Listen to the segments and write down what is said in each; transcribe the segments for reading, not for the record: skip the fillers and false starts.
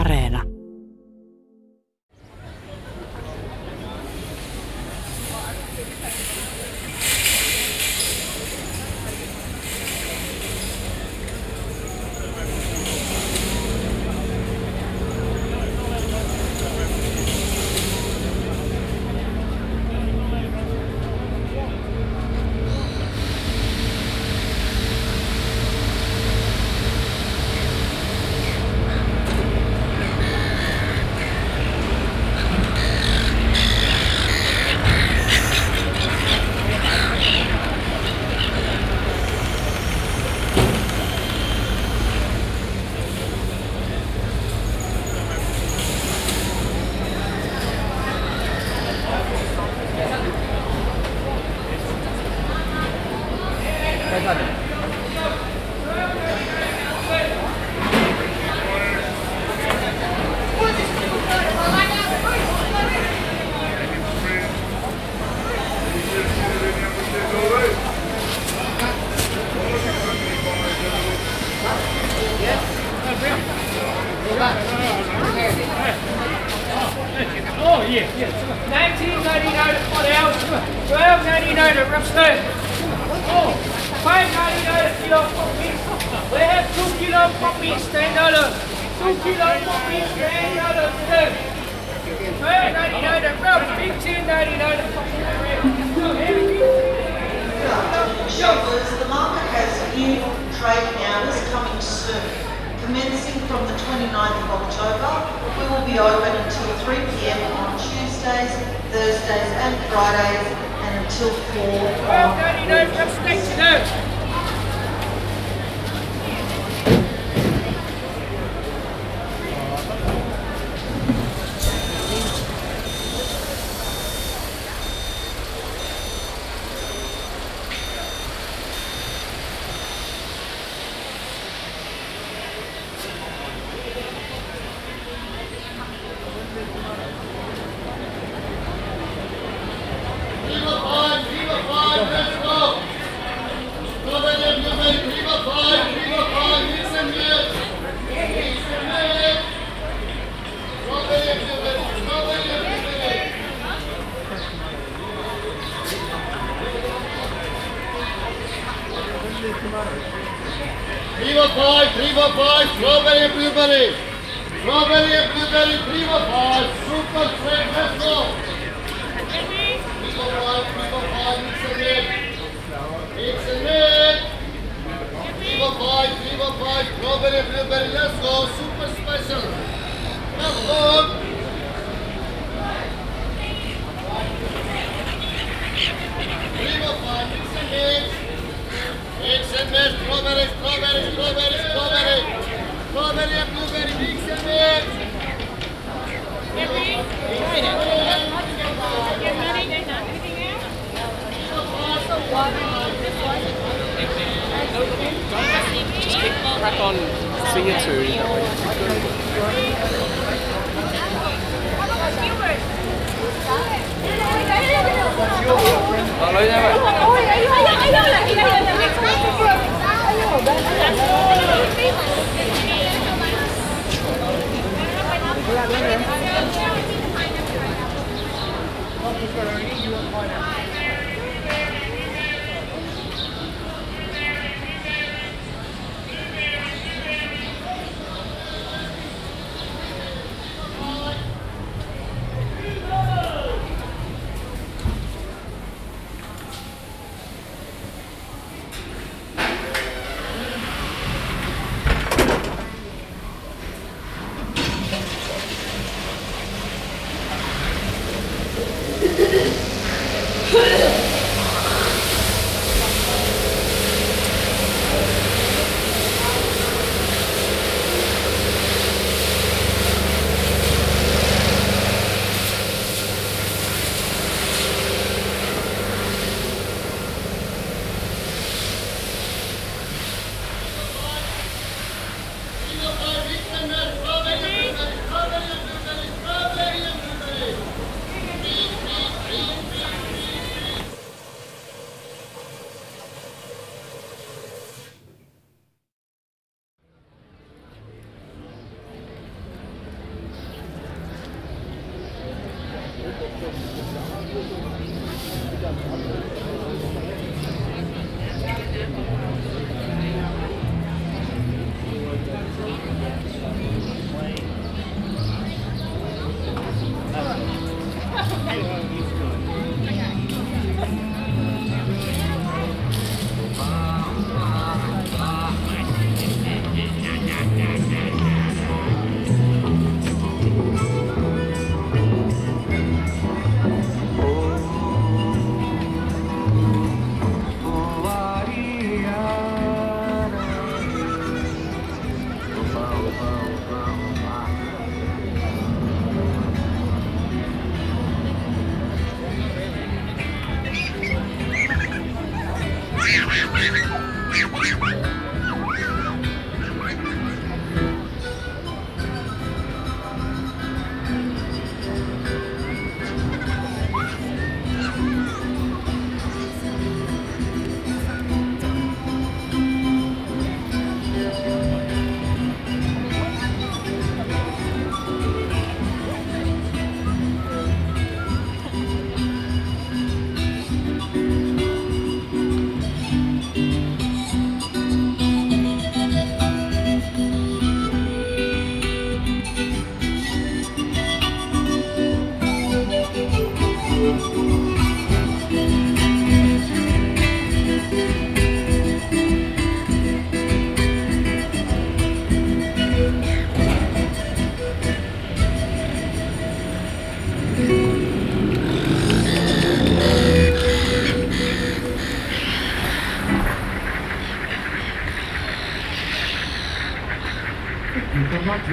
Areena.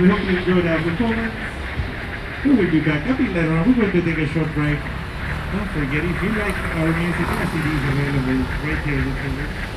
We hope you enjoyed our performance. We will be back a bit later on. We're going to take a short break. Don't forget, if you like our music, our CDs are available right here in the